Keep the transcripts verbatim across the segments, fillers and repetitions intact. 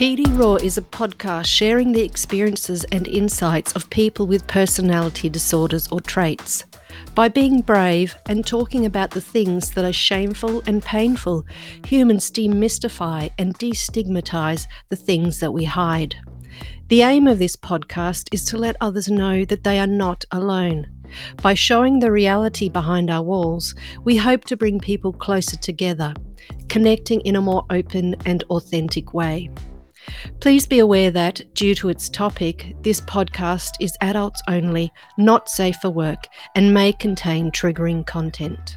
P D Raw is a podcast sharing the experiences and insights of people with personality disorders or traits. By being brave and talking about the things that are shameful and painful, humans demystify and destigmatize the things that we hide. The aim of this podcast is to let others know that they are not alone. By showing the reality behind our walls, we hope to bring people closer together, connecting in a more open and authentic way. Please be aware that, due to its topic, this podcast is adults only, not safe for work, and may contain triggering content.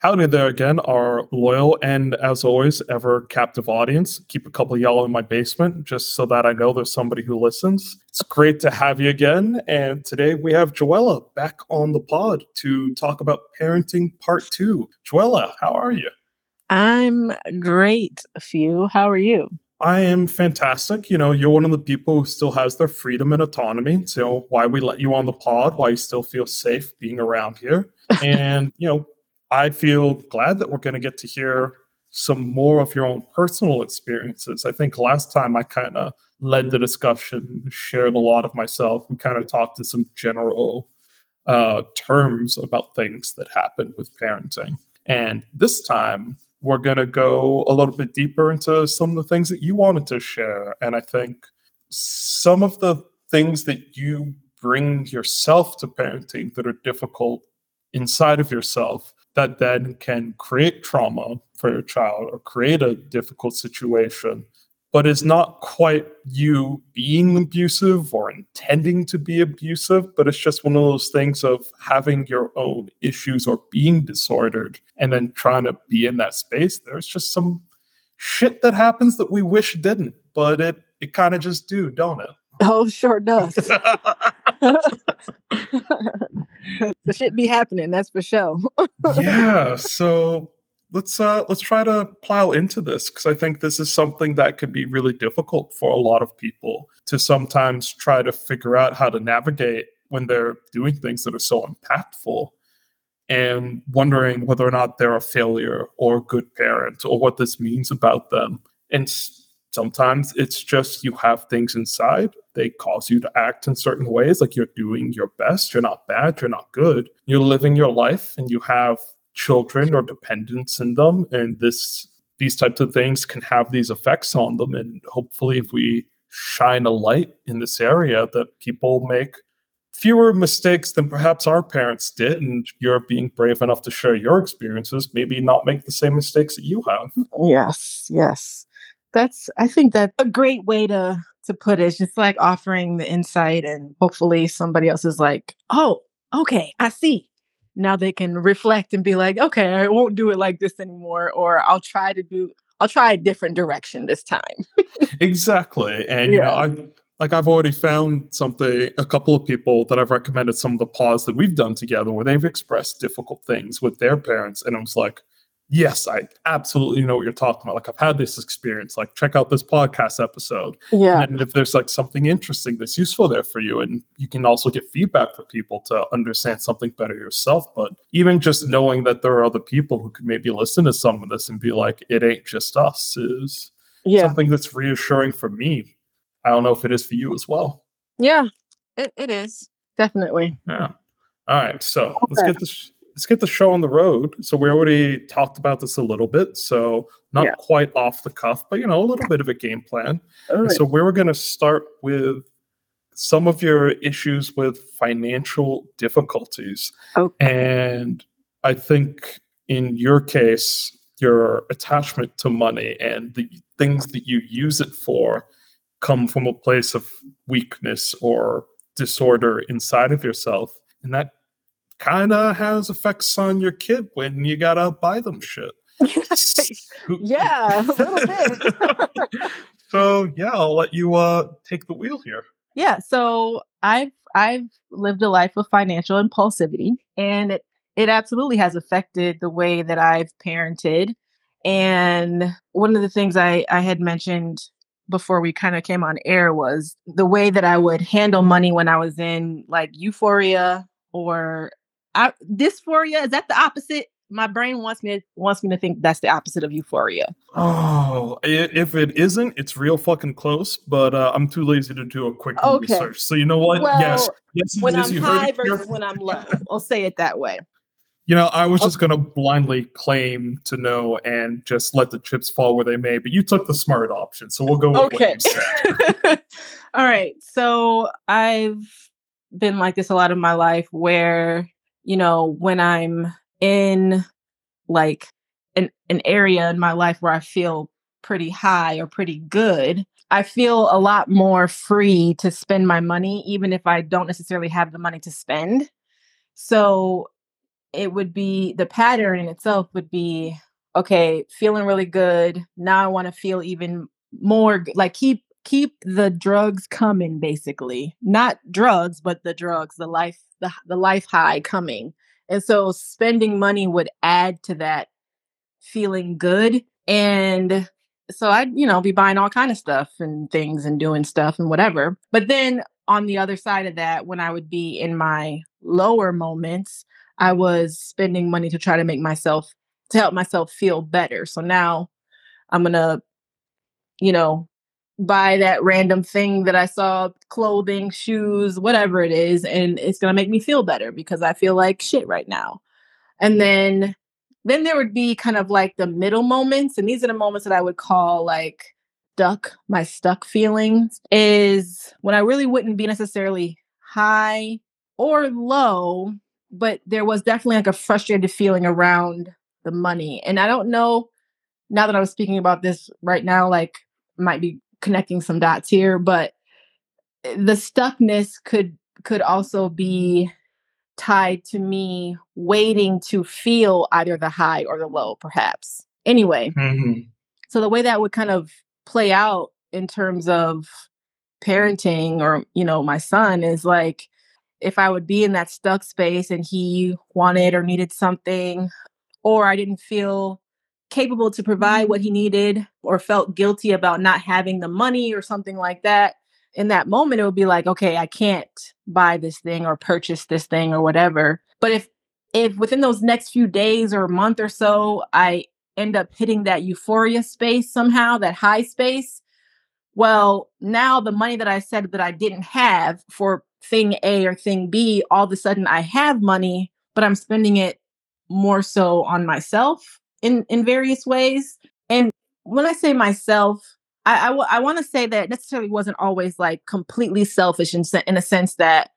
Howdy there again, our loyal and, as always, ever captive audience. Keep a couple of y'all in my basement just so that I know there's somebody who listens. It's great to have you again. And today we have Joella back on the pod to talk about parenting part two. Joella, how are you? I'm great, Few. How are you? I am fantastic. You know, you're one of the people who still has their freedom and autonomy. So why we let you on the pod, why you still feel safe being around here. And, you know, I feel glad that we're going to get to hear some more of your own personal experiences. I think last time I kind of led the discussion, shared a lot of myself, and kind of talked to some general uh, terms about things that happen with parenting. And this time we're going to go a little bit deeper into some of the things that you wanted to share. And I think some of the things that you bring yourself to parenting that are difficult inside of yourself, that then can create trauma for your child or create a difficult situation, but is not quite you being abusive or intending to be abusive, but it's just one of those things of having your own issues or being disordered and then trying to be in that space. There's just some shit that happens that we wish didn't, but it, it kind of just do, don't it? Oh, sure does. The shit be happening, that's for sure. Yeah, so let's uh let's try to plow into this, because I think this is something that could be really difficult for a lot of people to sometimes try to figure out how to navigate when they're doing things that are so impactful and wondering whether or not they're a failure or a good parent or what this means about them. And sometimes it's just you have things inside. They cause you to act in certain ways, like you're doing your best. You're not bad. You're not good. You're living your life and you have children or dependents in them. And this, these types of things can have these effects on them. And hopefully if we shine a light in this area, that people make fewer mistakes than perhaps our parents did, and you're being brave enough to share your experiences, maybe not make the same mistakes that you have. Yes, yes. That's, I think that's a great way to, to put it. It's just like offering the insight, and hopefully somebody else is like, oh, okay, I see. Now they can reflect and be like, okay, I won't do it like this anymore, or I'll try to do, I'll try a different direction this time. Exactly. And yeah. you know, I, like I've already found something, a couple of people that I've recommended some of the pods that we've done together where they've expressed difficult things with their parents. And I was like, yes, I absolutely know what you're talking about. Like, I've had this experience. Like, check out this podcast episode. Yeah. And if there's like something interesting that's useful there for you, and you can also get feedback from people to understand something better yourself. But even just knowing that there are other people who could maybe listen to some of this and be like, it ain't just us, is yeah. something that's reassuring for me. I don't know if it is for you as well. Yeah, it, it is. Definitely. Yeah. All right. So okay. let's get this. Let's get the show on the road. So we already talked about this a little bit. So not yeah. quite off the cuff, but, you know, a little bit of a game plan. Right. So we were going to start with some of your issues with financial difficulties. Okay. And I think in your case, your attachment to money and the things that you use it for come from a place of weakness or disorder inside of yourself. And that kind of has effects on your kid when you gotta buy them shit. Yeah, a little bit. So yeah, I'll let you uh, take the wheel here. Yeah, so I've I've lived a life of financial impulsivity, and it, it absolutely has affected the way that I've parented. And one of the things I, I had mentioned before we kind of came on air was the way that I would handle money when I was in like euphoria or I, dysphoria. Is that the opposite? My brain wants me to, wants me to think that's the opposite of euphoria. Oh, if it isn't, it's real fucking close, but uh, I'm too lazy to do a quick okay. research. So you know what? Well, yes. yes. When I'm high versus when I'm low. I'll say it that way. You know, I was okay. just going to blindly claim to know and just let the chips fall where they may, but you took the smart option. So we'll go with okay. what you said. All right. So I've been like this a lot of my life where, you know, when I'm in like an, an area in my life where I feel pretty high or pretty good, I feel a lot more free to spend my money, even if I don't necessarily have the money to spend. So it would be the pattern in itself would be, okay, feeling really good. Now I want to feel even more like keep, keep the drugs coming, basically not drugs, but the drugs, the life, the, the life high coming. And so spending money would add to that feeling good. And so I'd, you know, be buying all kinds of stuff and things and doing stuff and whatever. But then on the other side of that, when I would be in my lower moments, I was spending money to try to make myself, to help myself feel better. So now I'm going to, you know, buy that random thing that I saw, clothing, shoes, whatever it is. And it's going to make me feel better because I feel like shit right now. And then, then there would be kind of like the middle moments. And these are the moments that I would call like stuck, my stuck feelings is when I really wouldn't be necessarily high or low, but there was definitely like a frustrated feeling around the money. And I don't know, now that I'm speaking about this right now, like might be connecting some dots here, but the stuckness could could also be tied to me waiting to feel either the high or the low, perhaps. Anyway, mm-hmm. So the way that would kind of play out in terms of parenting or, you know, my son is like, if I would be in that stuck space and he wanted or needed something, or I didn't feel capable to provide what he needed or felt guilty about not having the money or something like that, in that moment, it would be like, okay, I can't buy this thing or purchase this thing or whatever. But if, if within those next few days or a month or so, I end up hitting that euphoria space somehow, that high space, well, now the money that I said that I didn't have for thing A or thing B, all of a sudden I have money, but I'm spending it more so on myself in, in various ways. And when I say myself, I, I, w- I want to say that necessarily wasn't always like completely selfish in, se- in a sense that,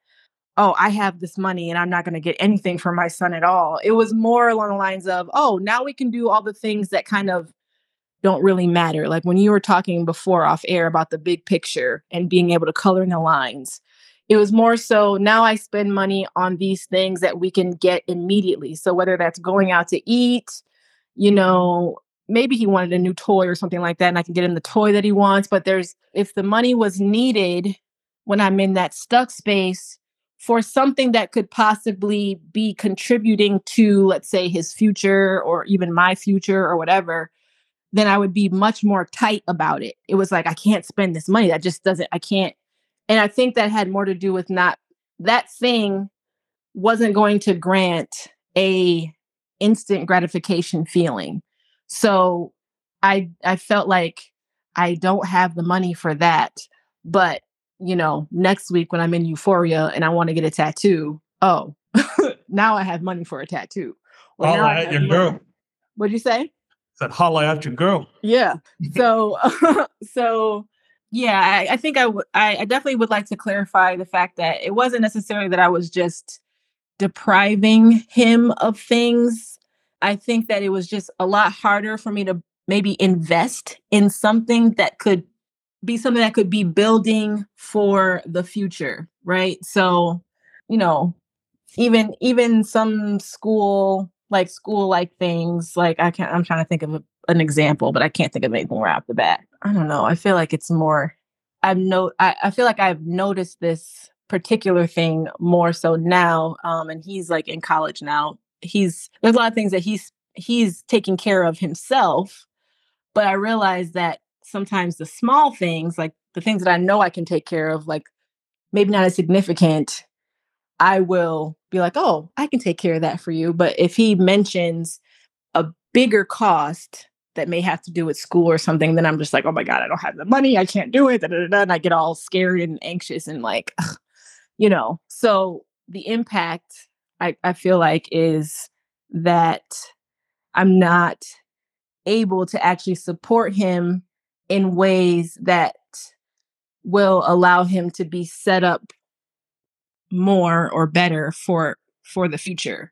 oh, I have this money and I'm not going to get anything for my son at all. It was more along the lines of, oh, now we can do all the things that kind of don't really matter. Like when you were talking before off air about the big picture and being able to color in the lines, it was more so now I spend money on these things that we can get immediately. So whether that's going out to eat, you know, maybe he wanted a new toy or something like that and I can get him the toy that he wants. But there's, if the money was needed when I'm in that stuck space for something that could possibly be contributing to, let's say, his future or even my future or whatever, then I would be much more tight about it. It was like, I can't spend this money. That just doesn't, I can't. And I think that had more to do with not, that thing wasn't going to grant a instant gratification feeling. So I I felt like I don't have the money for that. But, you know, next week when I'm in euphoria and I want to get a tattoo, oh, now I have money for a tattoo. Well, holla at your money. Girl. What'd you say? Said holla at your girl. Yeah. So, so. Yeah, I, I think I, w- I I definitely would like to clarify the fact that it wasn't necessarily that I was just depriving him of things. I think that it was just a lot harder for me to maybe invest in something that could be something that could be building for the future, right? So, you know, even even some school like school like things like I can't. I'm trying to think of a, an example, but I can't think of anything right off the bat. I don't know. I feel like it's more, I've no, I, I feel like I've noticed this particular thing more so now. Um, and he's like in college now. He's, there's a lot of things that he's, he's taking care of himself, but I realized that sometimes the small things, like the things that I know I can take care of, like maybe not as significant, I will be like, oh, I can take care of that for you. But if he mentions a bigger cost that may have to do with school or something, then I'm just like, oh my God, I don't have the money. I can't do it. Da, da, da, da. And I get all scared and anxious and like, ugh, you know, so the impact I, I feel like is that I'm not able to actually support him in ways that will allow him to be set up more or better for for the future.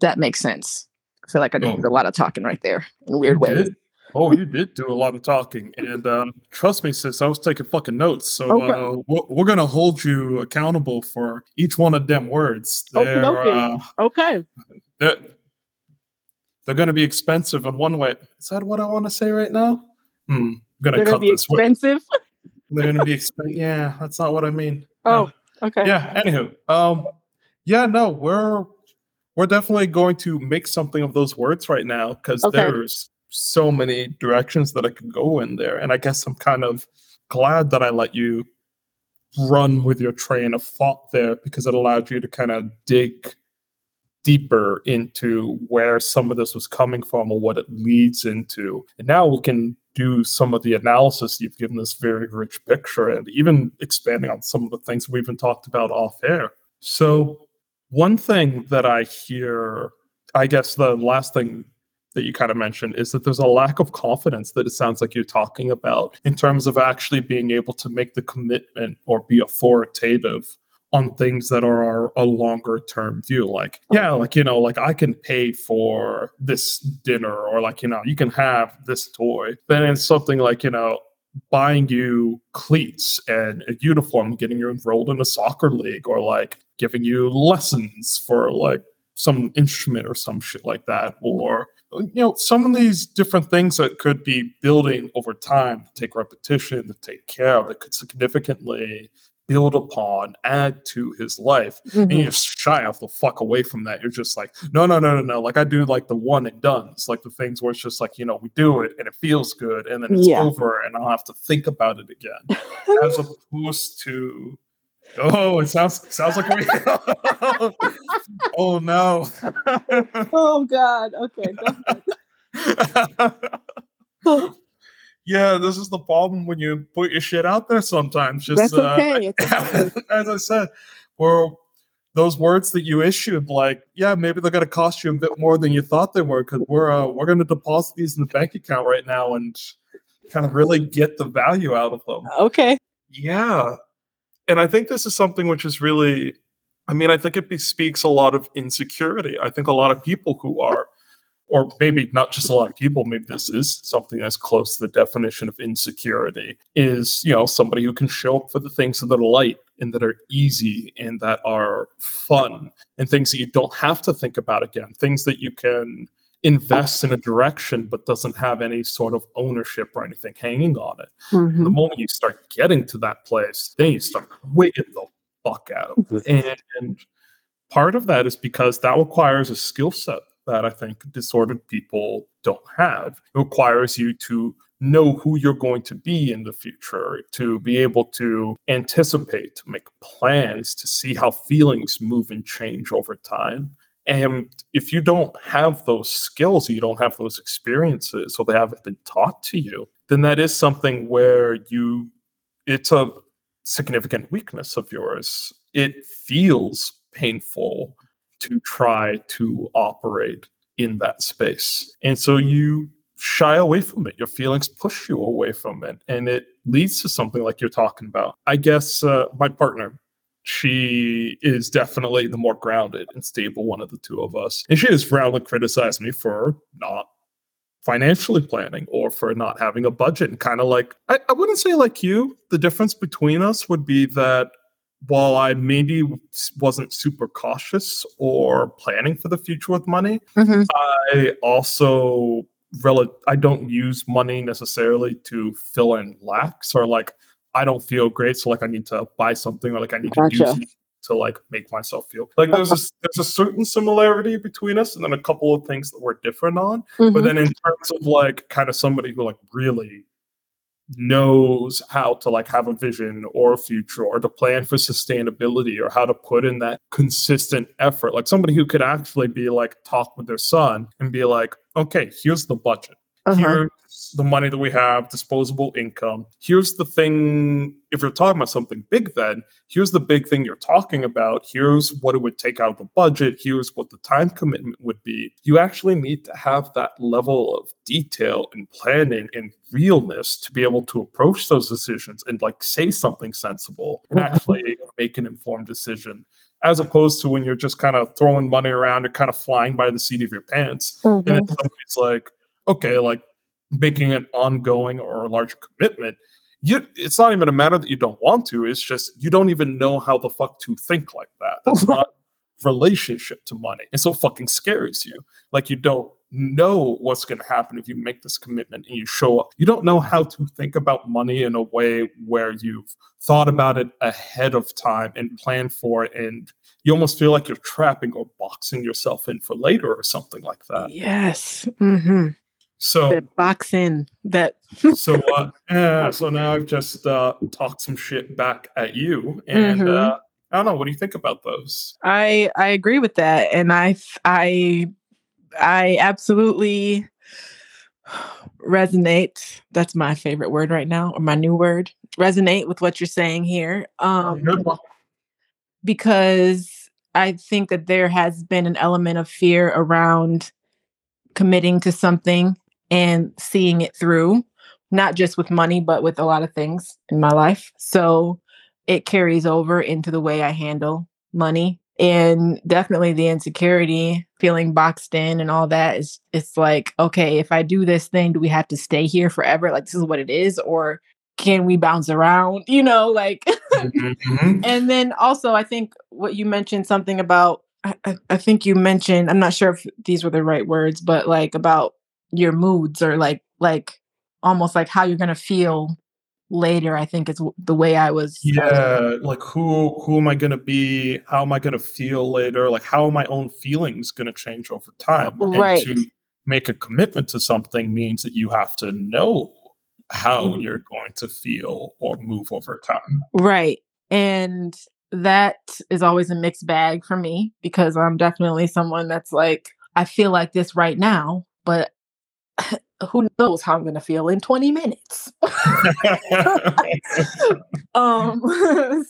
That makes sense. I feel like I did a lot of talking right there in a weird way. Oh, you did do a lot of talking. And um, trust me, sis, I was taking fucking notes. So okay. uh, we're, we're going to hold you accountable for each one of them words. They're, okay. Uh, okay. They're, they're going to be expensive in one way. Is that what I want to say right now? Hmm. I'm going to cut be this expensive? Way. They're going to be expensive. Yeah, that's not what I mean. Oh, no. Okay. Yeah, anywho. Um, yeah, no, we're we're definitely going to make something of those words right now because okay. there's so many directions that I could go in there. And I guess I'm kind of glad that I let you run with your train of thought there because it allowed you to kind of dig deeper into where some of this was coming from or what it leads into. And now we can do some of the analysis. You've given this very rich picture and even expanding on some of the things we've even talked about off air. So one thing that I hear, I guess the last thing that you kind of mentioned is that there's a lack of confidence that it sounds like you're talking about in terms of actually being able to make the commitment or be authoritative on things that are, are a longer term view. Like, yeah, like, you know, like I can pay for this dinner or like, you know, you can have this toy. Then it's something like, you know, buying you cleats and a uniform, getting you enrolled in a soccer league or like giving you lessons for like some instrument or some shit like that. Or, you know, some of these different things that could be building over time to take repetition, to take care of, that could significantly build upon, add to his life. Mm-hmm. And you're shy off the fuck away from that. You're just like, no, no, no, no, no. Like I do like the one and done. It's like the things where it's just like, you know, we do it and it feels good and then it's yeah. over and I'll have to think about it again. As opposed to, oh, it sounds sounds like we oh no. Oh God. Okay. Go yeah, this is the problem when you put your shit out there sometimes. Just that's okay. Uh, it's okay. As I said, or those words that you issued, like, yeah, maybe they're going to cost you a bit more than you thought they were because we're uh, we're going to deposit these in the bank account right now and kind of really get the value out of them. Okay. Yeah. And I think this is something which is really, I mean, I think it bespeaks a lot of insecurity. I think a lot of people who are, or maybe not just a lot of people, maybe this is something that's close to the definition of insecurity, is, you know, somebody who can show up for the things that are light and that are easy and that are fun and things that you don't have to think about again, things that you can invest in a direction but doesn't have any sort of ownership or anything hanging on it. Mm-hmm. The moment you start getting to that place, then you start wigging the fuck out. And, and part of that is because that requires a skill set that I think disordered people don't have. It requires you to know who you're going to be in the future, to be able to anticipate, to make plans, to see how feelings move and change over time. And if you don't have those skills, you don't have those experiences, or they haven't been taught to you, then that is something where you, it's a significant weakness of yours. It feels painful to try to operate in that space. And so you shy away from it. Your feelings push you away from it. And it leads to something like you're talking about. I guess uh, my partner, she is definitely the more grounded and stable one of the two of us. And she has roundly criticized me for not financially planning or for not having a budget. And kind of like, I, I wouldn't say like you, the difference between us would be that while I maybe wasn't super cautious or planning for the future with money, mm-hmm. I also, rel- I don't use money necessarily to fill in lacks or like, I don't feel great, so like I need to buy something, or like I need gotcha. to do something to like make myself feel like there's a, there's a certain similarity between us, and then a couple of things that we're different on. Mm-hmm. But then in terms of like kind of somebody who like really knows how to like have a vision or a future or to plan for sustainability or how to put in that consistent effort. Like somebody who could actually be like talk with their son and be like, okay, here's the budget. Uh-huh. Here's the money that we have, disposable income. Here's the thing, if you're talking about something big then, here's the big thing you're talking about. Here's what it would take out of the budget. Here's what the time commitment would be. You actually need to have that level of detail and planning and realness to be able to approach those decisions and like say something sensible and actually make an informed decision. As opposed to when you're just kind of throwing money around and kind of flying by the seat of your pants. Mm-hmm. And then somebody's like, okay, like making an ongoing or a larger commitment, you, it's not even a matter that you don't want to. It's just you don't even know how the fuck to think like that. That's not relationship to money. It so fucking scares you. Like you don't know what's going to happen if you make this commitment and you show up. You don't know how to think about money in a way where you've thought about it ahead of time and planned for it, and you almost feel like you're trapping or boxing yourself in for later or something like that. Yes. Mm-hmm. So that box in that. so uh, yeah, so now I've just uh, talked some shit back at you, and mm-hmm. uh, I don't know. What do you think about those? I I agree with that, and I I I absolutely resonate. That's my favorite word right now, or my new word. Resonate with what you're saying here, um, because I think that there has been an element of fear around committing to something and seeing it through, not just with money, but with a lot of things in my life. So it carries over into the way I handle money, and definitely the insecurity, feeling boxed in and all that is, it's like, okay, if I do this thing, do we have to stay here forever? Like, this is what it is, or can we bounce around? You know, like, mm-hmm. And then also I think what you mentioned something about, I, I think you mentioned, I'm not sure if these were the right words, but like about your moods or like, like almost like how you're going to feel later, I think is the way I was. Yeah. Like who, who am I going to be? How am I going to feel later? Like how are my own feelings going to change over time? Right. And to make a commitment to something means that you have to know how mm-hmm. you're going to feel or move over time. Right. And that is always a mixed bag for me, because I'm definitely someone that's like, I feel like this right now, but who knows how I'm going to feel in twenty minutes. um,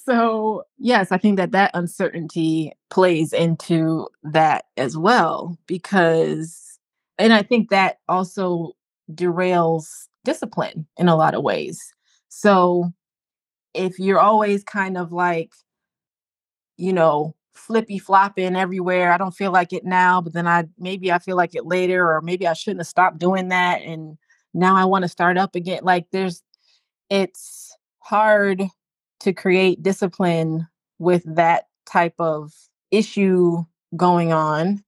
so yes, I think that that uncertainty plays into that as well, because, and I think that also derails discipline in a lot of ways. So if you're always kind of like, you know, flippy flopping everywhere. I don't feel like it now, but then I, maybe I feel like it later, or maybe I shouldn't have stopped doing that. And now I want to start up again. Like there's, it's hard to create discipline with that type of issue going on.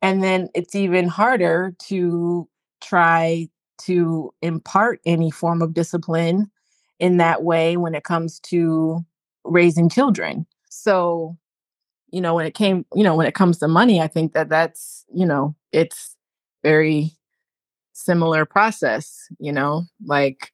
And then it's even harder to try to impart any form of discipline in that way when it comes to raising children. So, you know, when it came, you know, when it comes to money, I think that that's, you know, it's very similar process, you know, like.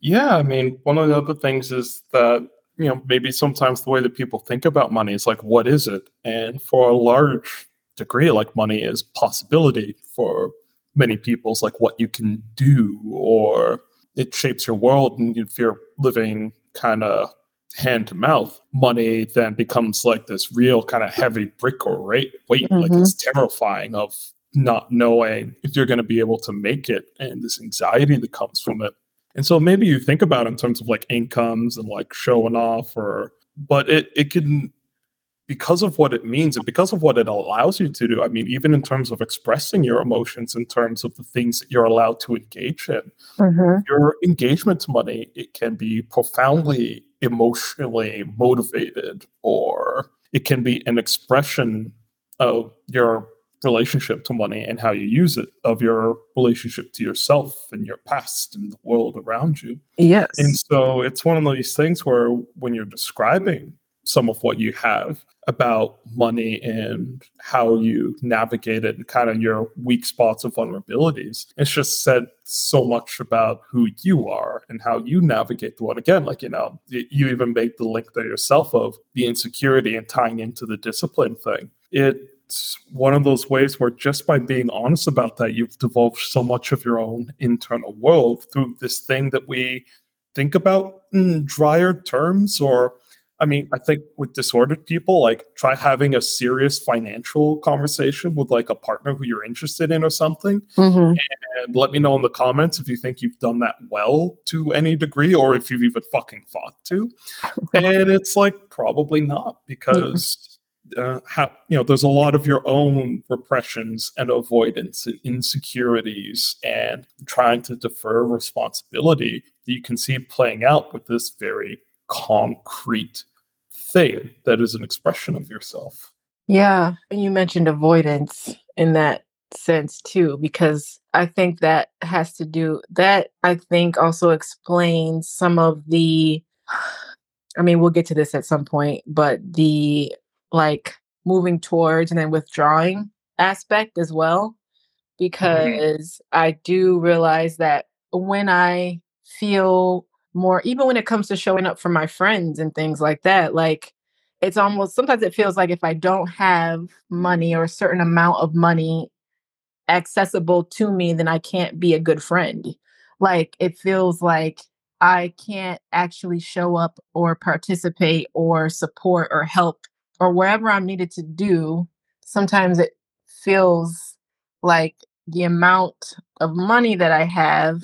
Yeah, I mean, one of the other things is that, you know, maybe sometimes the way that people think about money is like, what is it? And for a large degree, like money is possibility for many people. It's like what you can do, or it shapes your world. And if you're living kind of hand to mouth, money then becomes like this real kind of heavy brick or weight. Mm-hmm. Like it's terrifying of not knowing if you're going to be able to make it, and this anxiety that comes from it. And so maybe you think about it in terms of like incomes and like showing off, or but it it can, because of what it means and because of what it allows you to do. I mean, even in terms of expressing your emotions, in terms of the things that you're allowed to engage in, mm-hmm. your engagement to money, it can be profoundly emotionally motivated, or it can be an expression of your relationship to money and how you use it, of your relationship to yourself and your past and the world around you. Yes. And so it's one of these things where when you're describing some of what you have about money and how you navigate it and kind of your weak spots and vulnerabilities. It's just said so much about who you are and how you navigate through it. Again, like, you know, you even make the link there yourself of the insecurity and tying into the discipline thing. It's one of those ways where just by being honest about that, you've divulged so much of your own internal world through this thing that we think about in drier terms. Or I mean, I think with disordered people, like try having a serious financial conversation with like a partner who you're interested in or something. Mm-hmm. And let me know in the comments if you think you've done that well to any degree, or if you've even fucking thought to. And it's like, probably not, because uh, ha- you know, there's a lot of your own repressions and avoidance and insecurities and trying to defer responsibility that you can see playing out with this very concrete thing that is an expression of yourself. Yeah. And you mentioned avoidance in that sense too, because I think that has to do that. I think also explains some of the, I mean, we'll get to this at some point, but the like moving towards and then withdrawing aspect as well, because mm-hmm. I do realize that when I feel more, even when it comes to showing up for my friends and things like that, like it's almost, sometimes it feels like if I don't have money or a certain amount of money accessible to me, then I can't be a good friend. Like it feels like I can't actually show up or participate or support or help or wherever I'm needed to do. Sometimes it feels like the amount of money that I have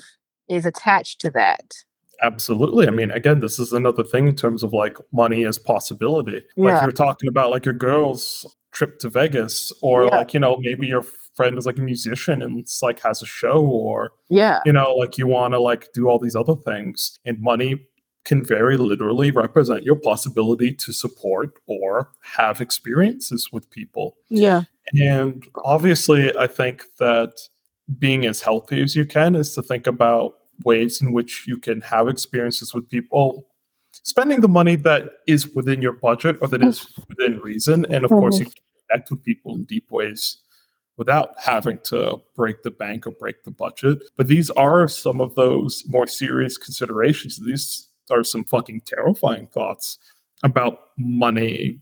is attached to that. Absolutely. I mean, again, this is another thing in terms of like money as possibility. Like yeah. You're talking about like your girl's trip to Vegas, or yeah. like, you know, maybe your friend is like a musician and it's like has a show, or, yeah, you know, like you want to like do all these other things, and money can very literally represent your possibility to support or have experiences with people. Yeah. And obviously, I think that being as healthy as you can is to think about ways in which you can have experiences with people, spending the money that is within your budget or that is within reason. And of mm-hmm. course, you can connect with people in deep ways without having to break the bank or break the budget. But these are some of those more serious considerations. These are some fucking terrifying thoughts about money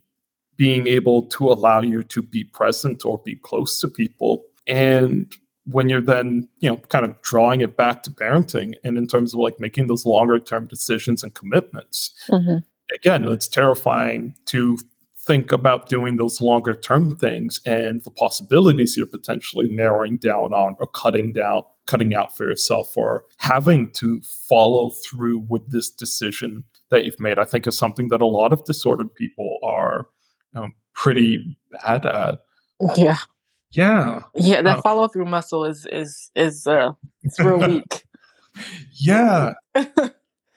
being able to allow you to be present or be close to people. And when you're then, you know, kind of drawing it back to parenting and in terms of like making those longer term decisions and commitments, mm-hmm. again, it's terrifying to think about doing those longer term things and the possibilities you're potentially narrowing down on or cutting down, cutting out for yourself, or having to follow through with this decision that you've made. I think is something that a lot of disordered people are um, pretty bad at. Yeah. Yeah. Yeah, that uh, follow through muscle is is is uh it's real weak. Yeah.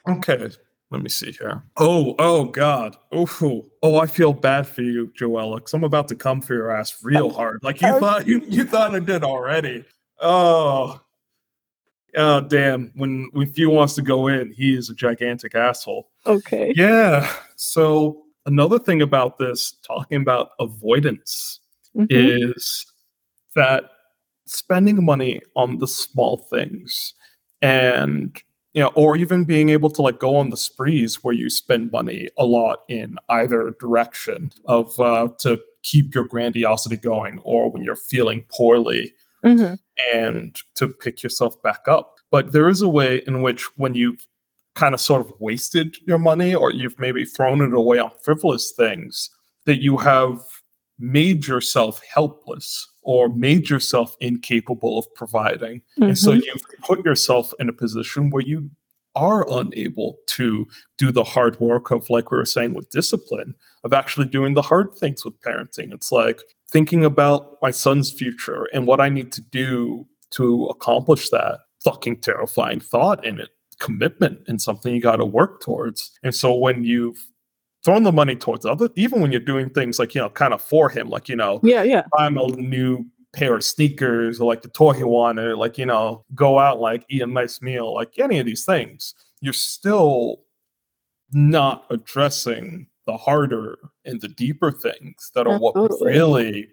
Okay. Let me see here. Oh, oh God. Oh, oh, I feel bad for you, Joella, because I'm about to come for your ass real hard. Like you thought you, you thought I did already. Oh. Oh damn. When when Few wants to go in, he is a gigantic asshole. Okay. Yeah. So another thing about this, talking about avoidance, mm-hmm. is that spending money on the small things, and you know, or even being able to like go on the sprees where you spend money a lot in either direction of uh, to keep your grandiosity going, or when you're feeling poorly, mm-hmm. and to pick yourself back up. But there is a way in which when you've kind of sort of wasted your money, or you've maybe thrown it away on frivolous things, that you have made yourself helpless or made yourself incapable of providing. Mm-hmm. And so you've put yourself in a position where you are unable to do the hard work of, like we were saying with discipline, of actually doing the hard things with parenting. It's like thinking about my son's future and what I need to do to accomplish that. Fucking terrifying thought in it, commitment, and something you got to work towards. And so when you've throwing the money towards other, even when you're doing things like, you know, kind of for him, like, you know, yeah, yeah. I'm a new pair of sneakers, or like the toy he wanted, like, you know, go out, like eat a nice meal, like any of these things, you're still not addressing the harder and the deeper things that are Absolutely. What really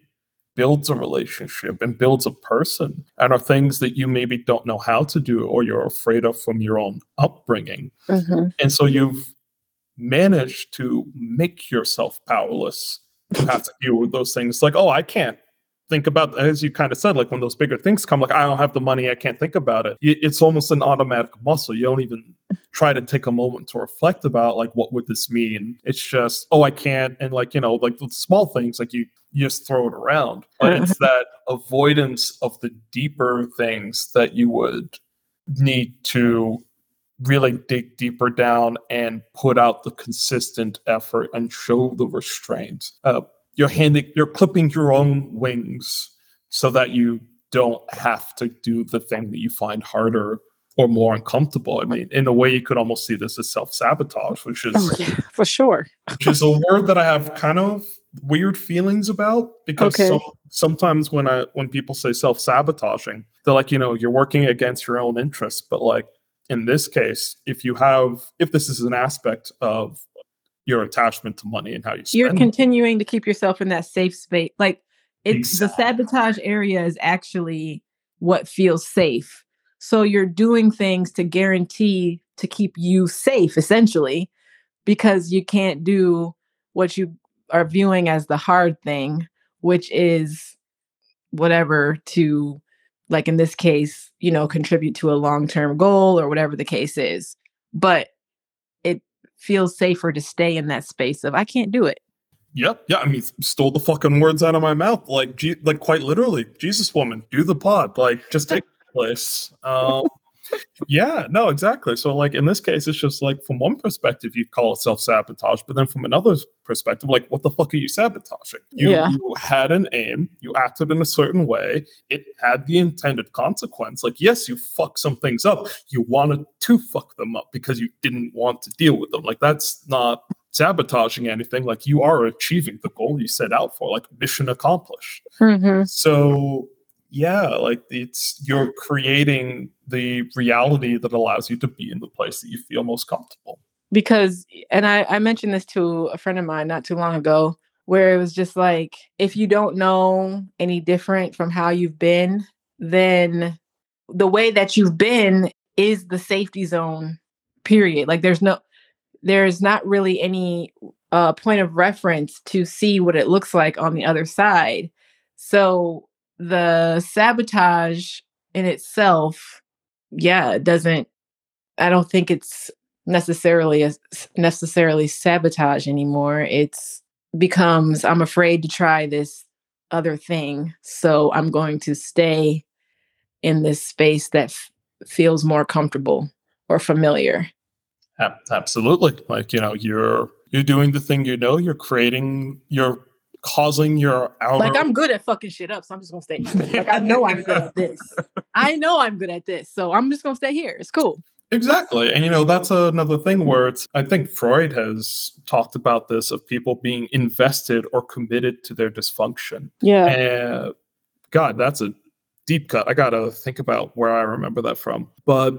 builds a relationship and builds a person, and are things that you maybe don't know how to do or you're afraid of from your own upbringing. Mm-hmm. And so you've managed to make yourself powerless to have to deal with those things. Like, oh, I can't think about, as you kind of said, like when those bigger things come, like, I don't have the money, I can't think about it. It's almost an automatic muscle. You don't even try to take a moment to reflect about, like, what would this mean? It's just, oh, I can't. And like, you know, like the small things, like you, you just throw it around. But it's that avoidance of the deeper things that you would need to really dig deeper down and put out the consistent effort and show the restraint. Uh, you're handing, you're clipping your own wings so that you don't have to do the thing that you find harder or more uncomfortable. I mean, in a way, you could almost see this as self-sabotage, which is, oh, yeah, for sure, which is a word that I have kind of weird feelings about, because okay. so, sometimes when I when people say self-sabotaging, they're like, you know, you're working against your own interests, but like. In this case, if you have, if this is an aspect of your attachment to money and how you spend, you're continuing to keep yourself in that safe space. Like, it's exactly. The sabotage area is actually what feels safe. So you're doing things to guarantee to keep you safe, essentially, because you can't do what you are viewing as the hard thing, which is whatever to. Like in this case, you know, contribute to a long-term goal or whatever the case is. But it feels safer to stay in that space of, I can't do it. Yep. Yeah. I mean, stole the fucking words out of my mouth. Like, G- like quite literally, Jesus woman, do the pod. Like, just take the place. Um, yeah, no, exactly. So like in this case, it's just like from one perspective, you call it self-sabotage. But then from another perspective, like, what the fuck are you sabotaging? You, yeah. you had an aim. You acted in a certain way. It had the intended consequence. Like, yes, you fucked some things up. You wanted to fuck them up because you didn't want to deal with them. Like, that's not sabotaging anything. Like, you are achieving the goal you set out for, like mission accomplished. Mm-hmm. So... yeah, like it's you're creating the reality that allows you to be in the place that you feel most comfortable. Because, and I, I mentioned this to a friend of mine not too long ago, where it was just like, if you don't know any different from how you've been, then the way that you've been is the safety zone, period. Like there's no, there's not really any uh, point of reference to see what it looks like on the other side. So the sabotage in itself, yeah, it doesn't, I don't think it's necessarily a, necessarily sabotage anymore. It's becomes, I'm afraid to try this other thing, so I'm going to stay in this space that f- feels more comfortable or familiar. Absolutely. Like, you know, you're, you're doing the thing, you know, you're creating your causing your outer... Like, I'm good at fucking shit up, so I'm just gonna stay here. Like, I know I'm good at this. I know I'm good at this, so I'm just gonna stay here. It's cool. Exactly. And, you know, that's another thing where it's... I think Freud has talked about this, of people being invested or committed to their dysfunction. Yeah. And, God, that's a deep cut. I gotta think about where I remember that from. But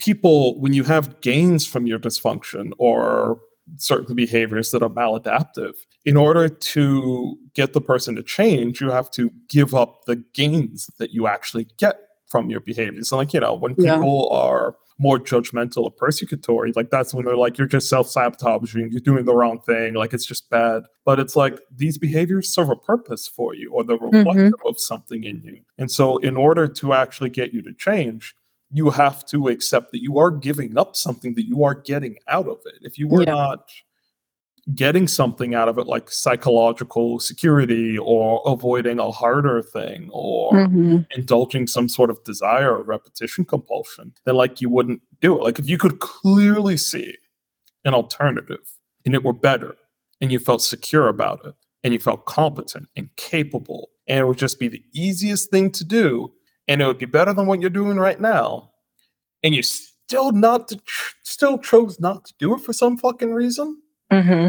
people, when you have gains from your dysfunction or... certain behaviors that are maladaptive, in order to get the person to change, you have to give up the gains that you actually get from your behaviors. And like, you know, when people yeah. are more judgmental or persecutory, like that's when they're like, you're just self-sabotaging, you're doing the wrong thing, like it's just bad. But it's like, these behaviors serve a purpose for you, or they're reflective mm-hmm. of something in you. And so in order to actually get you to change, you have to accept that you are giving up something that you are getting out of it. If you were yeah. not getting something out of it, like psychological security or avoiding a harder thing or mm-hmm. indulging some sort of desire or repetition compulsion, then like you wouldn't do it. Like if you could clearly see an alternative and it were better and you felt secure about it and you felt competent and capable, and it would just be the easiest thing to do, and it would be better than what you're doing right now, and you still not to tr- still chose not to do it for some fucking reason. Mm-hmm.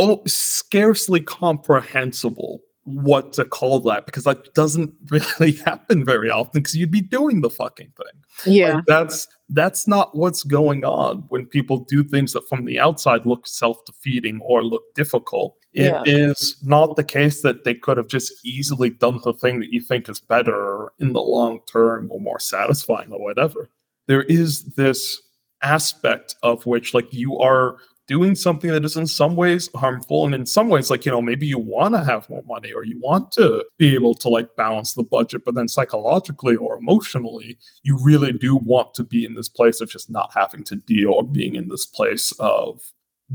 Oh, scarcely comprehensible what to call that, because that doesn't really happen very often, because you'd be doing the fucking thing. Yeah. Like that's that's not what's going on when people do things that from the outside look self-defeating or look difficult. It yeah. is not the case that they could have just easily done the thing that you think is better in the long term or more satisfying or whatever. There is this aspect of which, like, you are doing something that is in some ways harmful, and in some ways, like, you know, maybe you want to have more money, or you want to be able to, like, balance the budget, but then psychologically or emotionally, you really do want to be in this place of just not having to deal, or being in this place of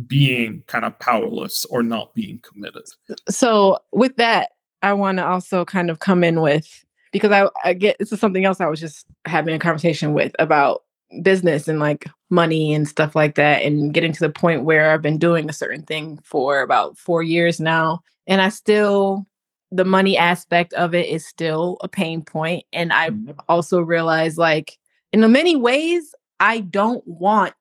being kind of powerless or not being committed. So with that, I want to also kind of come in with, because I, I get, this is something else I was just having a conversation with about business and like money and stuff like that, and getting to the point where I've been doing a certain thing for about four years now. And I still, the money aspect of it is still a pain point. And I also realized, like, in many ways, I don't want,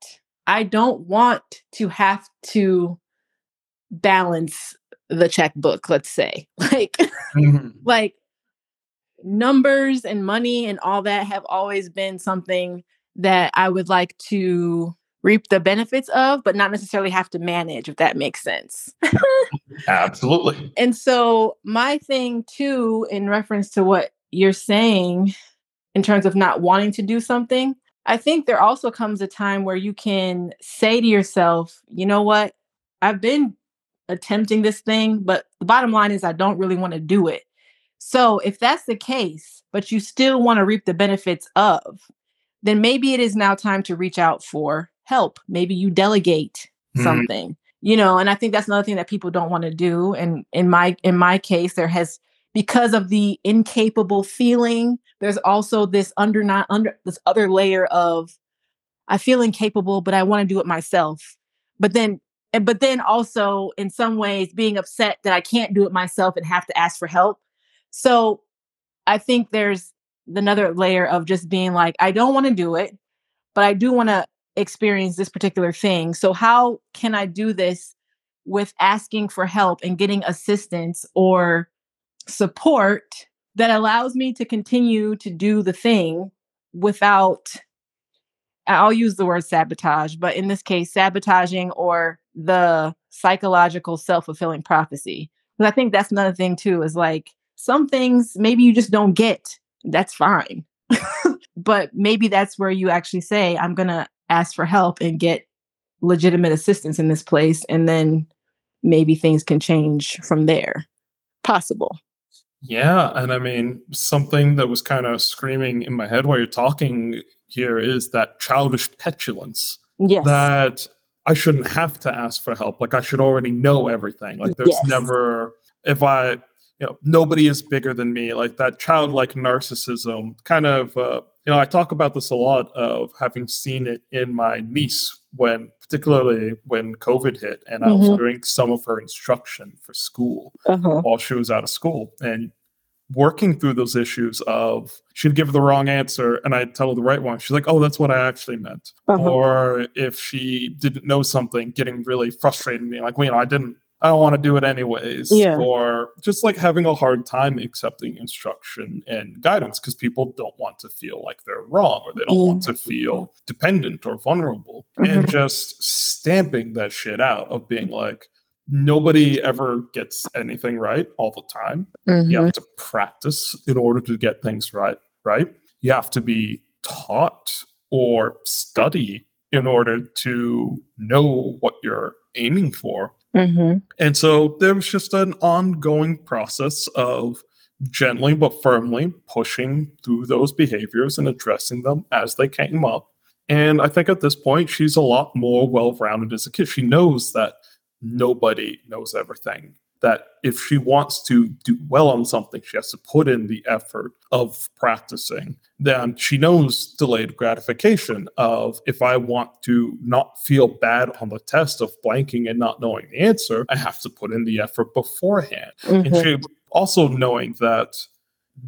I don't want to have to balance the checkbook, let's say. Like, mm-hmm. like numbers and money and all that have always been something that I would like to reap the benefits of, but not necessarily have to manage, if that makes sense. Absolutely. And so my thing too, in reference to what you're saying, in terms of not wanting to do something, I think there also comes a time where you can say to yourself, you know what, I've been attempting this thing, but the bottom line is I don't really want to do it. So if that's the case, but you still want to reap the benefits of, then maybe it is now time to reach out for help. Maybe you delegate something, mm-hmm. you know, and I think that's another thing that people don't want to do. And in my, in my case, there has, because of the incapable feeling, there's also this under, not under this other layer of, I feel incapable, but I want to do it myself. But then, but then also in some ways being upset that I can't do it myself and have to ask for help. So I think there's another layer of just being like, I don't want to do it, but I do want to experience this particular thing. So how can I do this with asking for help and getting assistance or support that allows me to continue to do the thing without, I'll use the word sabotage, but in this case, sabotaging or the psychological self-fulfilling prophecy. Because I think that's another thing too, is like some things maybe you just don't get. That's fine. But maybe that's where you actually say, I'm going to ask for help and get legitimate assistance in this place. And then maybe things can change from there. Possible. Yeah. And I mean, something that was kind of screaming in my head while you're talking here is that childish petulance. Yes. That I shouldn't have to ask for help. Like, I should already know everything. Like, there's yes. never, if I... You know, nobody is bigger than me. Like that childlike narcissism kind of, uh, you know, I talk about this a lot of having seen it in my niece when, particularly when COVID hit, and mm-hmm. I was doing some of her instruction for school uh-huh. while she was out of school, and working through those issues of she'd give the wrong answer and I'd tell her the right one. She's like, oh, that's what I actually meant. Uh-huh. Or if she didn't know something, getting really frustrated and being like, well, you know, I didn't, I don't want to do it anyways, yeah. or just like having a hard time accepting instruction and guidance because people don't want to feel like they're wrong, or they don't mm. want to feel dependent or vulnerable, mm-hmm. and just stamping that shit out of being like, nobody ever gets anything right all the time. Mm-hmm. You have to practice in order to get things right, right? You have to be taught or study in order to know what you're aiming for. Mm-hmm. And so there was just an ongoing process of gently but firmly pushing through those behaviors and addressing them as they came up. And I think at this point, she's a lot more well-rounded as a kid. She knows that nobody knows everything, that if she wants to do well on something, she has to put in the effort of practicing. Then she knows delayed gratification of, if I want to not feel bad on the test of blanking and not knowing the answer, I have to put in the effort beforehand. Mm-hmm. And she also knowing that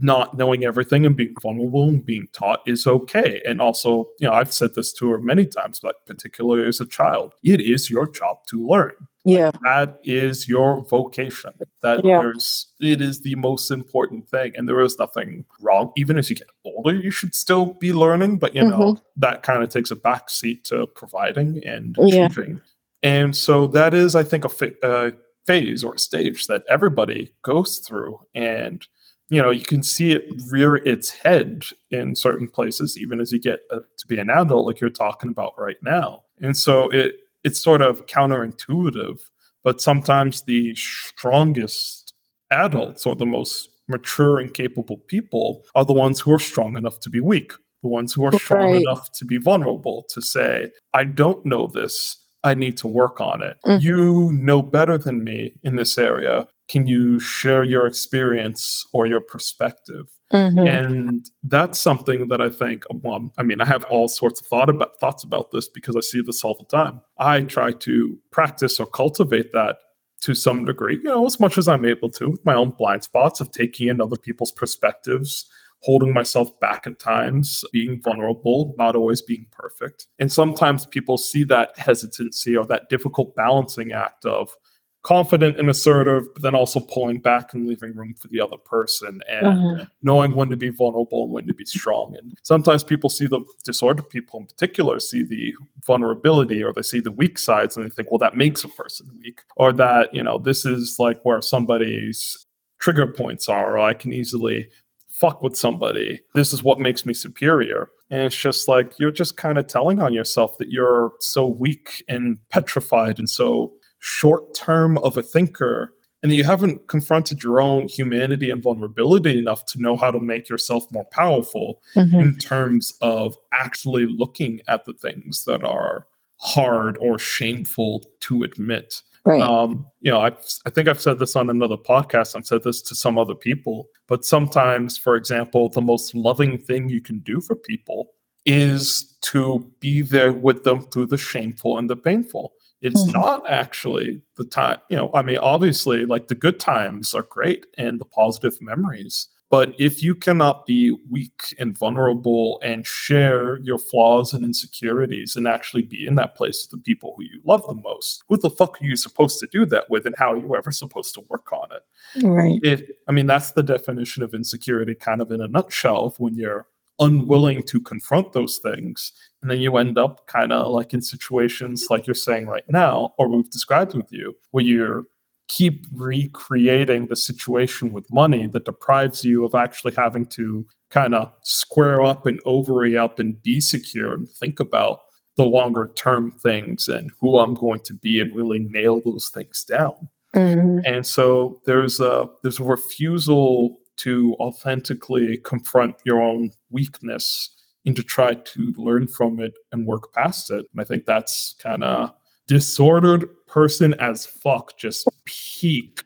not knowing everything and being vulnerable and being taught is okay. And also, you know, I've said this to her many times, but particularly as a child, it is your job to learn. Yeah. Like, that is your vocation. That yeah. there's, it is the most important thing. And there is nothing wrong. Even as you get older, you should still be learning. But, you mm-hmm. know, that kind of takes a backseat to providing and yeah. achieving. And so that is, I think, a fa- uh, phase or a stage that everybody goes through. And, you know, you can see it rear its head in certain places, even as you get uh, to be an adult, like you're talking about right now. And so it, it's sort of counterintuitive, but sometimes the strongest adults or the most mature and capable people are the ones who are strong enough to be weak, the ones who are strong right. enough to be vulnerable, to say, I don't know this. I need to work on it. Mm. You know better than me in this area. Can you share your experience or your perspective? Mm-hmm. And that's something that I think, well, I mean, I have all sorts of thought about, thoughts about this because I see this all the time. I try to practice or cultivate that to some degree, you know, as much as I'm able to, with my own blind spots of taking in other people's perspectives, holding myself back at times, being vulnerable, not always being perfect. And sometimes people see that hesitancy or that difficult balancing act of confident and assertive, but then also pulling back and leaving room for the other person and uh-huh. knowing when to be vulnerable and when to be strong. And sometimes people see the disordered people in particular, see the vulnerability or they see the weak sides and they think, well, that makes a person weak, or that, you know, this is like where somebody's trigger points are, or I can easily fuck with somebody. This is what makes me superior. And it's just like, you're just kind of telling on yourself that you're so weak and petrified and so short-term of a thinker, and that you haven't confronted your own humanity and vulnerability enough to know how to make yourself more powerful mm-hmm. in terms of actually looking at the things that are hard or shameful to admit. Right. Um, you know, I've, I think I've said this on another podcast. I've said this to some other people. But sometimes, for example, the most loving thing you can do for people is to be there with them through the shameful and the painful. It's mm-hmm. not actually the time, you know, I mean, obviously, like the good times are great and the positive memories. But if you cannot be weak and vulnerable and share your flaws and insecurities and actually be in that place with the people who you love the most, who the fuck are you supposed to do that with, and how are you ever supposed to work on it? Right. It, I mean, that's the definition of insecurity kind of in a nutshell, of when you're unwilling to confront those things. And then you end up kind of like in situations like you're saying right now, or we've described with you, where you're keep recreating the situation with money that deprives you of actually having to kind of square up and ovary up and be secure and think about the longer term things and who I'm going to be and really nail those things down. Mm-hmm. And so there's a there's a refusal to authentically confront your own weakness and to try to learn from it and work past it. And I think that's kind of disordered person as fuck, just peak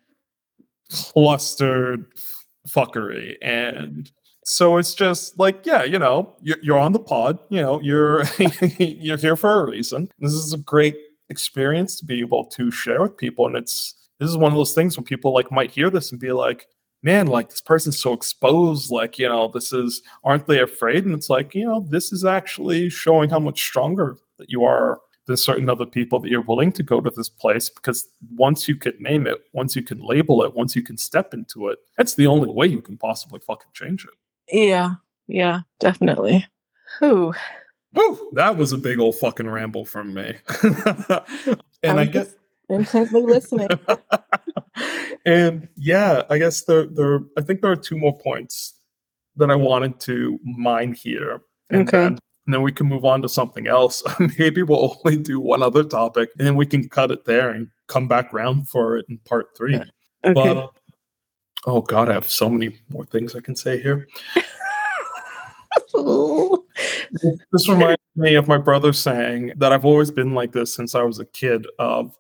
clustered fuckery. And so it's just like, yeah, you know, you're, you're on the pod, you know, you're you're here for a reason. This is a great experience to be able to share with people. And it's, this is one of those things where people like might hear this and be like, man, like this person's so exposed, like, you know, this is, aren't they afraid? And it's like, you know, this is actually showing how much stronger that you are. There's certain other people that you're willing to go to this place, because once you can name it, once you can label it, once you can step into it, that's the only way you can possibly fucking change it. Yeah. Yeah, definitely. Ooh. Ooh, that was a big old fucking ramble from me. And I'm I guess intensely listening. And yeah, I guess there there I think there are two more points that I wanted to mine here. And okay. Then, And then we can move on to something else. Maybe we'll only do one other topic, and then we can cut it there and come back round for it in part three. Okay. But, uh, oh, God, I have so many more things I can say here. This reminds me of my brother saying that I've always been like this since I was a kid, of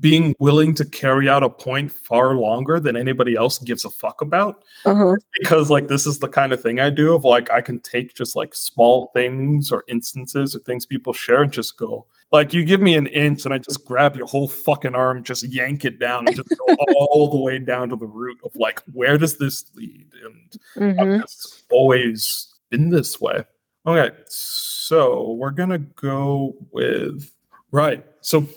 being willing to carry out a point far longer than anybody else gives a fuck about. Uh-huh. Because like, this is the kind of thing I do, of like, I can take just like small things or instances or things people share and just go like, you give me an inch and I just grab your whole fucking arm, just yank it down and just go all the way down to the root of like, where does this lead? And mm-hmm. I've just always been this way. Okay. So we're going to go with, right. So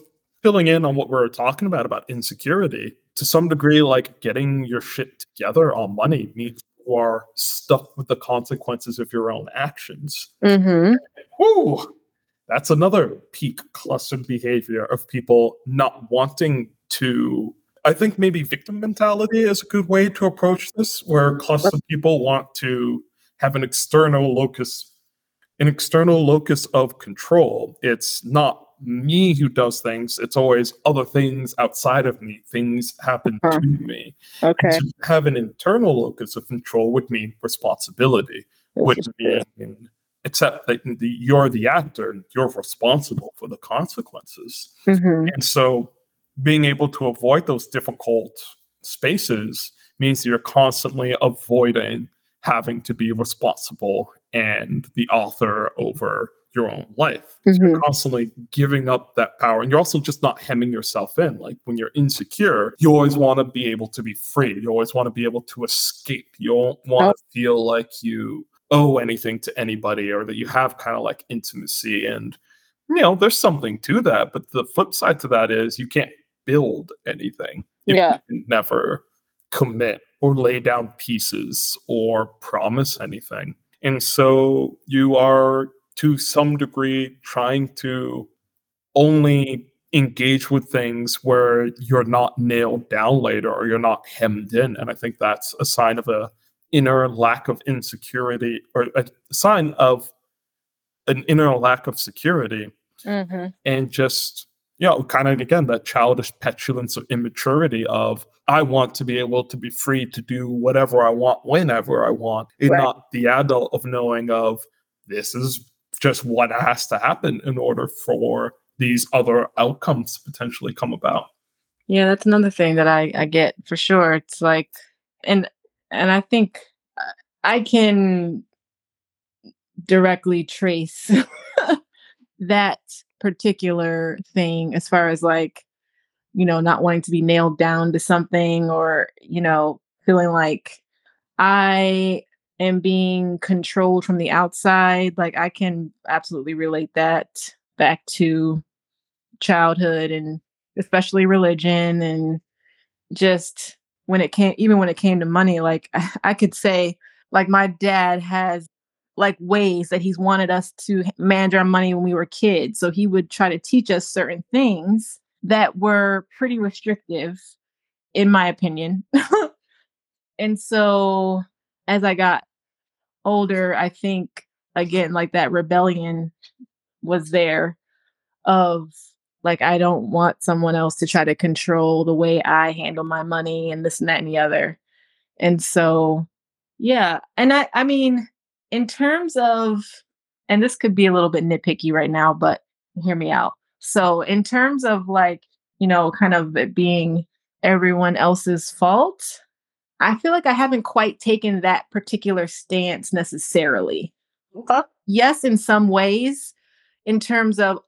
filling in on what we were talking about, about insecurity, to some degree, like getting your shit together on money means you are stuck with the consequences of your own actions. Mm-hmm. Ooh, that's another peak clustered behavior of people not wanting to. I think maybe victim mentality is a good way to approach this, where clustered people want to have an external locus, an external locus of control. It's not me who does things. It's always other things outside of me. Things happen uh-huh. to me. Okay. And to have an internal locus of control would mean responsibility, which mean except that you're the actor and you're responsible for the consequences. Mm-hmm. And so being able to avoid those difficult spaces means you're constantly avoiding having to be responsible and the author over your own life. Mm-hmm. So you're constantly giving up that power. And you're also just not hemming yourself in. Like when you're insecure, you always want to be able to be free. You always want to be able to escape. You don't want to feel like you owe anything to anybody or that you have kind of like intimacy. And, you know, there's something to that. But the flip side to that is you can't build anything. You yeah. can never commit or lay down pieces or promise anything. And so you are, to some degree, trying to only engage with things where you're not nailed down later or you're not hemmed in. And I think that's a sign of a inner lack of insecurity or a sign of an inner lack of security. Mm-hmm. And just, you know, kind of, again, that childish petulance or immaturity of, I want to be able to be free to do whatever I want, whenever I want, and right. not the adult of knowing of, this is just what has to happen in order for these other outcomes to potentially come about. Yeah, that's another thing that I, I get for sure. It's like, and and I think I can directly trace that particular thing as far as like, you know, not wanting to be nailed down to something or, you know, feeling like I am being controlled from the outside. Like I can absolutely relate that back to childhood and especially religion. And just when it came, even when it came to money, like I, I could say like my dad has like ways that he's wanted us to manage our money when we were kids. So he would try to teach us certain things that were pretty restrictive, in my opinion. And so as I got older, I think, again, like that rebellion was there of like, I don't want someone else to try to control the way I handle my money and this and that and the other. And so, yeah. And I, I mean, in terms of, and this could be a little bit nitpicky right now, but hear me out. So in terms of like, you know, kind of it being everyone else's fault, I feel like I haven't quite taken that particular stance necessarily. Okay. Yes, in some ways, in terms of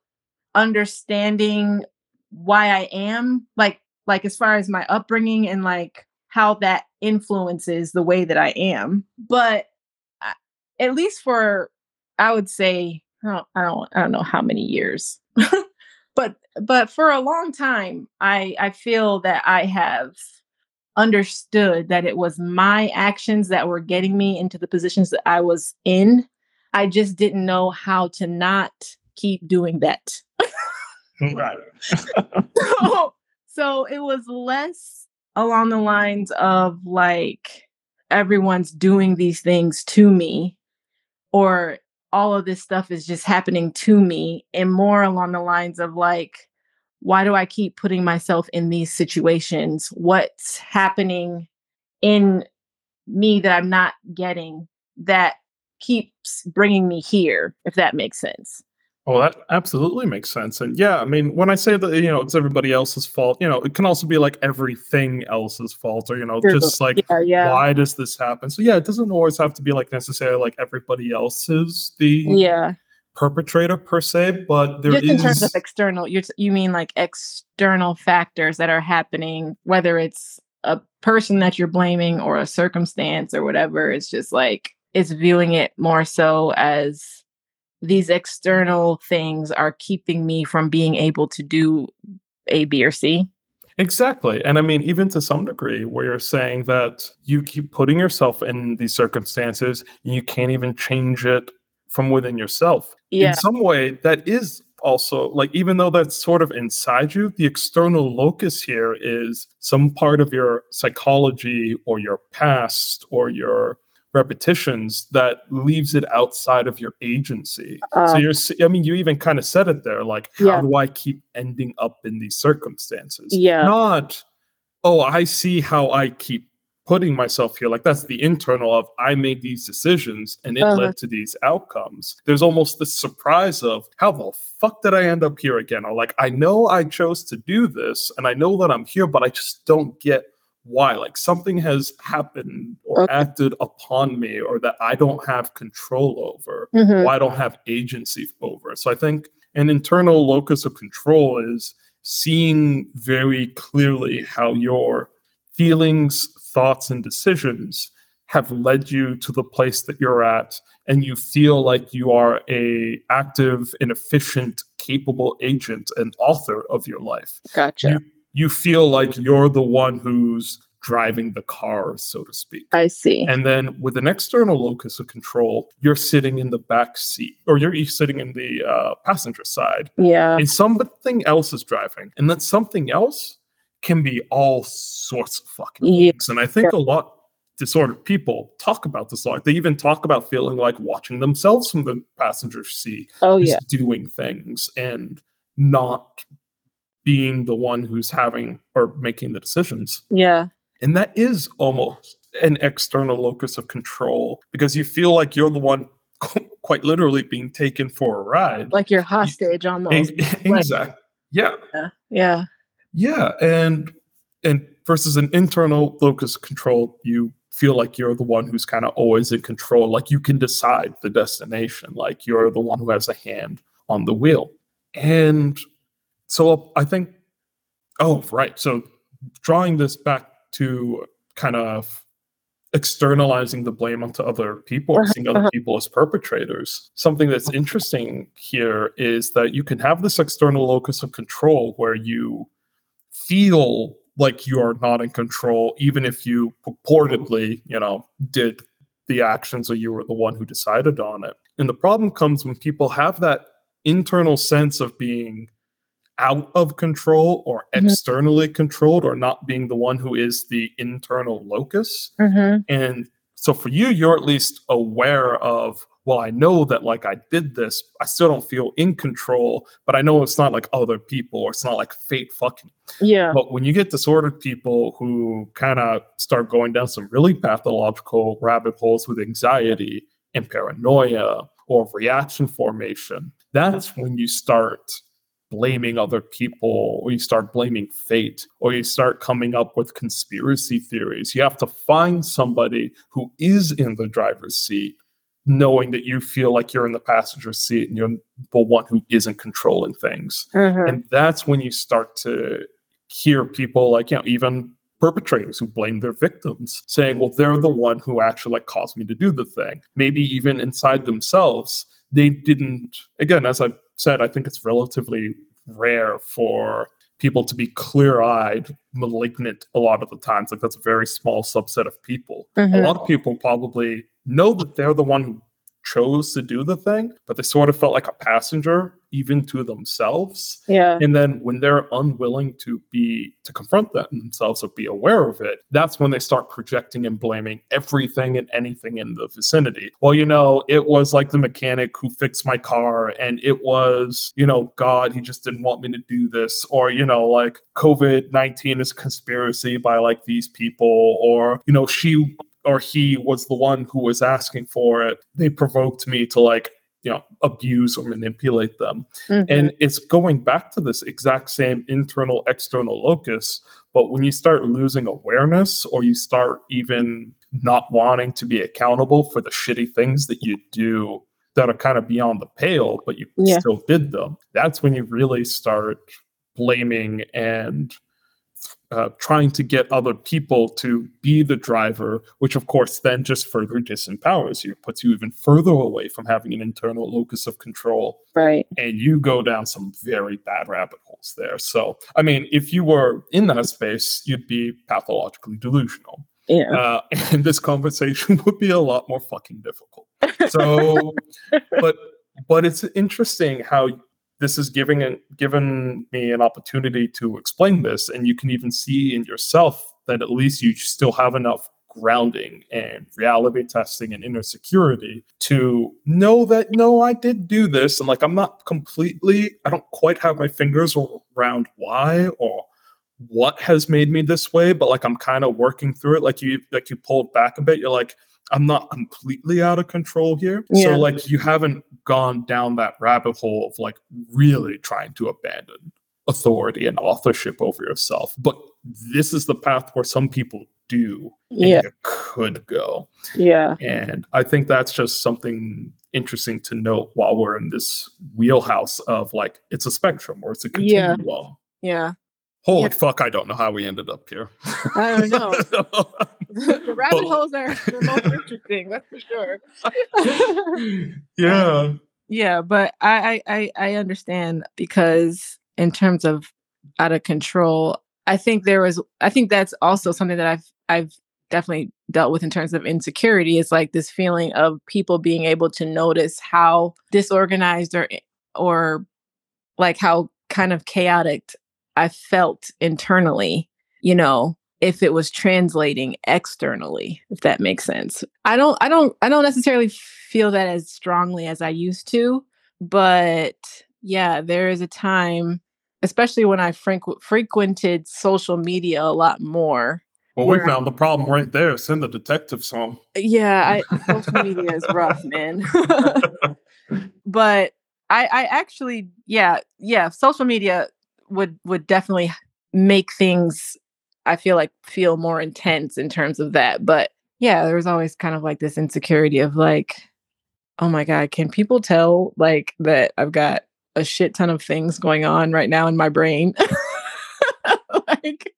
understanding why I am, like, like as far as my upbringing and like how that influences the way that I am. But at least for, I would say, I don't, I don't, I don't know how many years, but, but for a long time, I, I feel that I have understood that it was my actions that were getting me into the positions that I was in. I just didn't know how to not keep doing that. so, so it was less along the lines of like, everyone's doing these things to me, or all of this stuff is just happening to me, and more along the lines of like, why do I keep putting myself in these situations? What's happening in me that I'm not getting that keeps bringing me here, if that makes sense? Oh, that absolutely makes sense. And yeah, I mean, when I say that, you know, it's everybody else's fault, you know, it can also be like everything else's fault, or, you know, just like, yeah, yeah. why does this happen? So yeah, it doesn't always have to be like necessarily like everybody else is the yeah. perpetrator per se, but there just is. In terms of external, you're t- you mean like external factors that are happening, whether it's a person that you're blaming or a circumstance or whatever. It's just like, it's viewing it more so as, these external things are keeping me from being able to do A, B, or C. Exactly. And I mean, even to some degree, where you're saying that you keep putting yourself in these circumstances, you can't even change it from within yourself. Yeah. In some way, that is also, like, even though that's sort of inside you, the external locus here is some part of your psychology or your past or your repetitions that leaves it outside of your agency. Um, so you're, I mean, you even kind of said it there, like, yeah. how do I keep ending up in these circumstances? Yeah. Not, oh, I see how I keep putting myself here. Like, that's the internal of, I made these decisions and it uh-huh. led to these outcomes. There's almost this surprise of, how the fuck did I end up here again? Or like, I know I chose to do this and I know that I'm here, but I just don't get why. Like, something has happened or okay. acted upon me, or that I don't have control over, mm-hmm. or I don't have agency over. So I think an internal locus of control is seeing very clearly how your feelings, thoughts, and decisions have led you to the place that you're at, and you feel like you are a active and efficient, capable agent and author of your life. Gotcha. You You feel like you're the one who's driving the car, so to speak. I see. And then with an external locus of control, you're sitting in the back seat, or you're each sitting in the uh, passenger side. Yeah. And something else is driving. And that something else can be all sorts of fucking yeah. things. And I think yeah. a lot disordered people talk about this a lot. They even talk about feeling like watching themselves from the passenger seat. Oh, yeah. Doing things and not being the one who's having or making the decisions. Yeah. And that is almost an external locus of control, because you feel like you're the one quite literally being taken for a ride. Like you're hostage on those. Exactly. Yeah. Yeah. Yeah. Yeah. And, and versus an internal locus of control, you feel like you're the one who's kind of always in control. Like you can decide the destination. Like you're the one who has a hand on the wheel. And so I think, oh, right. So drawing this back to kind of externalizing the blame onto other people, or seeing other people as perpetrators, something that's interesting here is that you can have this external locus of control where you feel like you are not in control, even if you purportedly, you know, did the actions or you were the one who decided on it. And the problem comes when people have that internal sense of being out of control or externally mm-hmm. controlled, or not being the one who is the internal locus. Mm-hmm. And so for you, you're at least aware of, well, I know that like I did this, I still don't feel in control, but I know it's not like other people, or it's not like fate fucking. Yeah. But when you get disordered people who kind of start going down some really pathological rabbit holes with anxiety and paranoia or reaction formation, that's when you start blaming other people, or you start blaming fate, or you start coming up with conspiracy theories. You have to find somebody who is in the driver's seat, knowing that you feel like you're in the passenger seat and you're the one who isn't controlling things. Mm-hmm. And that's when you start to hear people like, you know, even perpetrators who blame their victims, saying, well, they're the one who actually like caused me to do the thing. Maybe even inside themselves, they didn't, again, as I said, I think it's relatively rare for people to be clear-eyed, malignant a lot of the times. Like, that's a very small subset of people. Mm-hmm. A lot of people probably know that they're the one who chose to do the thing, but they sort of felt like a passenger, even to themselves. Yeah. And then when they're unwilling to be to confront that in themselves or be aware of it, that's when they start projecting and blaming everything and anything in the vicinity. Well, you know, it was like the mechanic who fixed my car, and it was, you know, God, he just didn't want me to do this, or, you know, like COVID nineteen is a conspiracy by like these people, or, you know, she or he was the one who was asking for it. They provoked me to like, you know, abuse or manipulate them. Mm-hmm. And it's going back to this exact same internal, external locus. But when you start losing awareness, or you start even not wanting to be accountable for the shitty things that you do that are kind of beyond the pale, but you yeah. still did them, that's when you really start blaming and uh, trying to get other people to be the driver, which of course then just further disempowers you, puts you even further away from having an internal locus of control. Right. And you go down some very bad rabbit holes there. So, I mean, if you were in that space, you'd be pathologically delusional. Yeah. Uh, and this conversation would be a lot more fucking difficult. So, but but it's interesting how this is giving an, given me an opportunity to explain this, and you can even see in yourself that at least you still have enough grounding and reality testing and inner security to know that, no, I did do this, and like I'm not completely, I don't quite have my fingers around why or what has made me this way, but like I'm kind of working through it. Like you, like you pulled back a bit. You're like, I'm not completely out of control here. Yeah. So like you haven't gone down that rabbit hole of like really trying to abandon authority and authorship over yourself. But this is the path where some people do. And yeah. You could go. Yeah. And I think that's just something interesting to note while we're in this wheelhouse of like, it's a spectrum or it's a continuum. Yeah. Yeah. Holy yeah. fuck, I don't know how we ended up here. I don't know. The rabbit holes are the most interesting, that's for sure. Yeah. Yeah, but I, I, I understand, because in terms of out of control, I think there was, I think that's also something that I've I've definitely dealt with in terms of insecurity. It's like this feeling of people being able to notice how disorganized or or like how kind of chaotic I felt internally, you know, if it was translating externally, if that makes sense. I don't, I don't, I don't necessarily feel that as strongly as I used to, but yeah, there is a time, especially when I frequ- frequented social media a lot more. Well, we found I, the problem right there. Send the detectives home. Yeah, I, social media is rough, man. But I, I actually, yeah, yeah, social media would would definitely make things, I feel like, feel more intense in terms of that. But yeah, there was always kind of like this insecurity of like, oh my God, can people tell like that I've got a shit ton of things going on right now in my brain? Like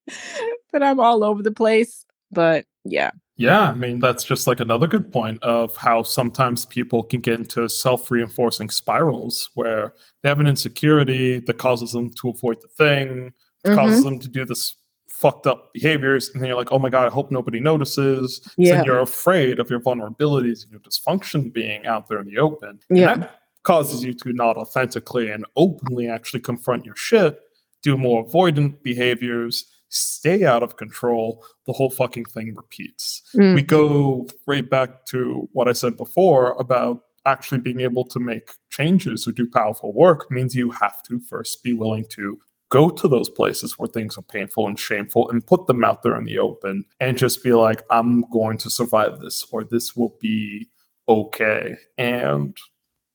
that I'm all over the place. But yeah. Yeah, I mean, that's just like another good point of how sometimes people can get into self-reinforcing spirals where they have an insecurity that causes them to avoid the thing, mm-hmm. causes them to do this fucked up behaviors. And then you're like, oh my God, I hope nobody notices. Yeah. So you're afraid of your vulnerabilities and your dysfunction being out there in the open. Yeah. And that causes you to not authentically and openly actually confront your shit, do more avoidant behaviors, stay out of control, the whole fucking thing repeats. Mm. We go right back to what I said before about actually being able to make changes or do powerful work means you have to first be willing to go to those places where things are painful and shameful and put them out there in the open and just be like, I'm going to survive this, or this will be okay. And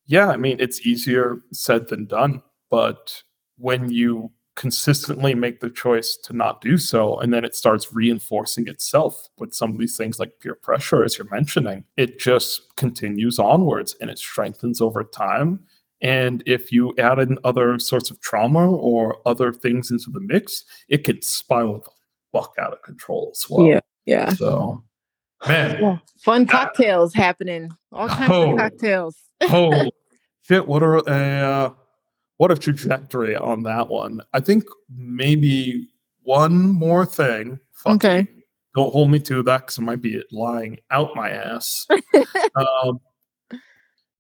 yeah, I mean, it's easier said than done, but when you consistently make the choice to not do so, and then it starts reinforcing itself with some of these things like peer pressure, as you're mentioning, it just continues onwards and it strengthens over time. And if you add in other sorts of trauma or other things into the mix, it can spiral the fuck out of control as well. Yeah. Yeah. So, man. Yeah. Fun cocktails ah. happening. All kinds oh. of cocktails. Oh, shit. What are uh What a trajectory on that one. I think maybe one more thing. Fuck okay. Me. Don't hold me to that because it might be lying out my ass. um,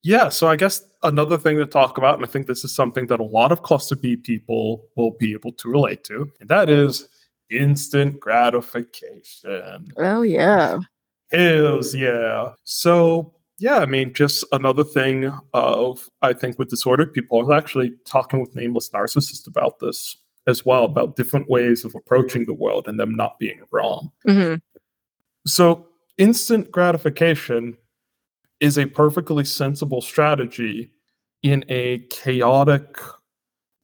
yeah, so I guess another thing to talk about, and I think this is something that a lot of Cluster B people will be able to relate to, and that is instant gratification. Oh, yeah. Hells yeah. So... yeah, I mean, just another thing of, I think, with disordered people. I was actually talking with Nameless Narcissist about this as well, about different ways of approaching the world and them not being wrong. Mm-hmm. So instant gratification is a perfectly sensible strategy in a chaotic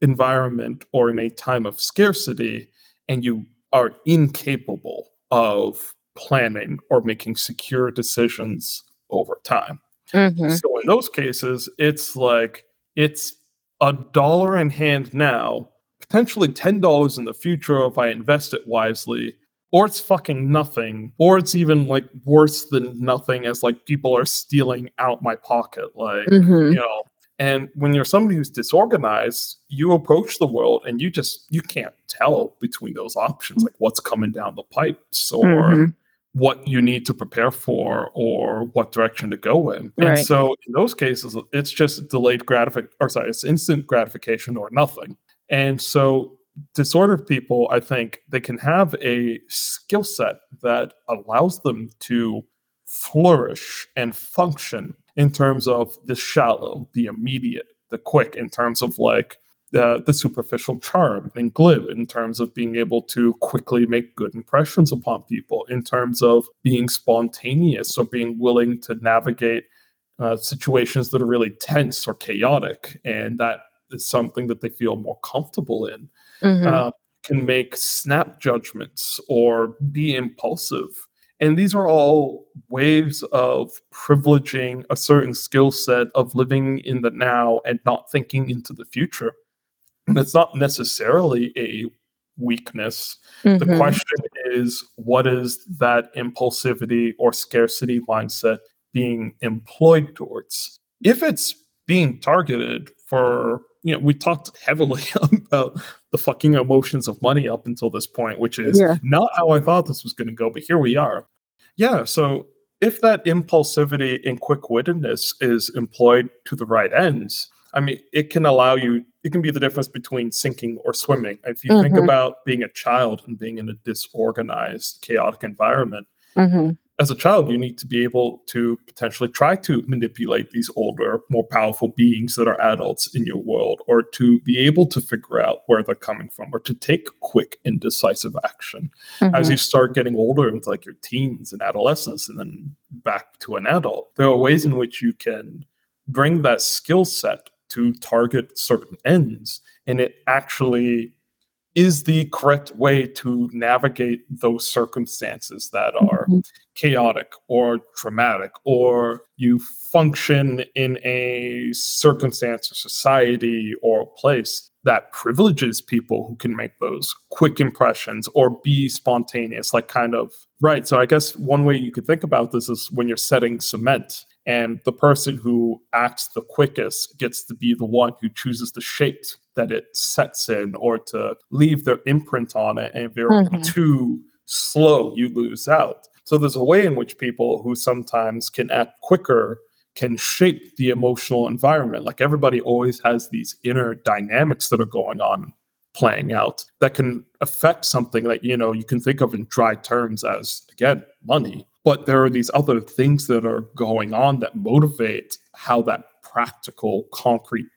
environment or in a time of scarcity, and you are incapable of planning or making secure decisions over time. Mm-hmm. So in those cases, it's like, it's a dollar in hand now, potentially ten dollars in the future if I invest it wisely, or it's fucking nothing, or it's even like worse than nothing as like people are stealing out my pocket. Like, mm-hmm. you know, and when you're somebody who's disorganized, you approach the world and you just, you can't tell between those options, like what's coming down the pipes or mm-hmm. what you need to prepare for or what direction to go in. Right. And so in those cases, it's just delayed gratification, or sorry, it's instant gratification or nothing. And so disordered people, I think they can have a skill set that allows them to flourish and function in terms of the shallow, the immediate, the quick, in terms of like the, the superficial charm and glib, in terms of being able to quickly make good impressions upon people, in terms of being spontaneous or being willing to navigate uh, situations that are really tense or chaotic. And that is something that they feel more comfortable in, mm-hmm. uh, can make snap judgments or be impulsive. And these are all waves of privileging a certain skill set of living in the now and not thinking into the future. And it's not necessarily a weakness. Mm-hmm. The question is, what is that impulsivity or scarcity mindset being employed towards? If it's being targeted for, you know, we talked heavily about the fucking emotions of money up until this point, which is yeah. not how I thought this was going to go, but here we are. Yeah. So if that impulsivity and quick-wittedness is employed to the right ends, I mean, it can allow you, it can be the difference between sinking or swimming. If you mm-hmm. think about being a child and being in a disorganized, chaotic environment, mm-hmm. as a child, you need to be able to potentially try to manipulate these older, more powerful beings that are adults in your world, or to be able to figure out where they're coming from, or to take quick and decisive action. Mm-hmm. As you start getting older into like your teens and adolescence and then back to an adult, there are ways in which you can bring that skill set to target certain ends, and it actually is the correct way to navigate those circumstances that are mm-hmm. chaotic or traumatic, or you function in a circumstance or society or place that privileges people who can make those quick impressions or be spontaneous, like kind of, right? So I guess one way you could think about this is when you're setting cement, and the person who acts the quickest gets to be the one who chooses the shape that it sets in, or to leave their imprint on it. And if you're mm-hmm. too slow, you lose out. So there's a way in which people who sometimes can act quicker can shape the emotional environment. Like everybody always has these inner dynamics that are going on, playing out, that can affect something that, you know, you can think of in dry terms as, again, money. But there are these other things that are going on that motivate how that practical, concrete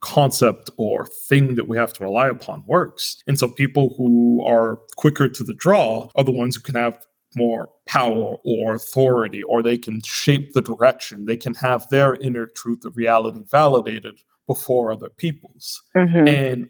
concept or thing that we have to rely upon works. And so people who are quicker to the draw are the ones who can have more power or authority, or they can shape the direction. They can have their inner truth of reality validated before other people's. Mm-hmm. And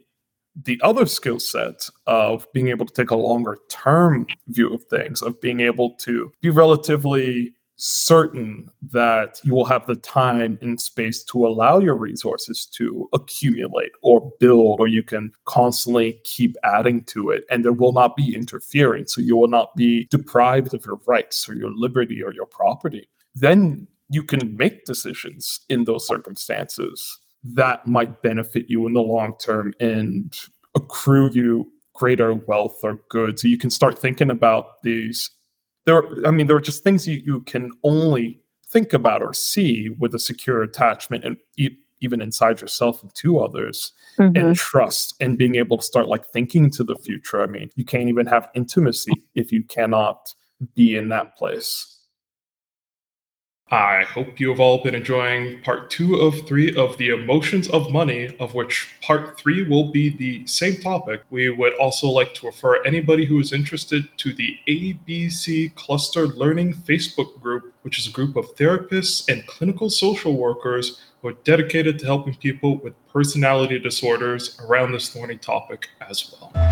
the other skill set of being able to take a longer term view of things, of being able to be relatively certain that you will have the time and space to allow your resources to accumulate or build, or you can constantly keep adding to it, and there will not be interference. So you will not be deprived of your rights or your liberty or your property. Then you can make decisions in those circumstances that might benefit you in the long term and accrue you greater wealth or good. So you can start thinking about these. There are, I mean, there are just things you, you can only think about or see with a secure attachment, and e- even inside yourself and to others, mm-hmm. and trust, and being able to start like thinking to the future. I mean, you can't even have intimacy if you cannot be in that place. I hope you have all been enjoying part two of three of the emotions of money, of which part three will be the same topic. We would also like to refer anybody who is interested to the A B C Cluster Learning Facebook Group, which is a group of therapists and clinical social workers who are dedicated to helping people with personality disorders around this thorny topic as well.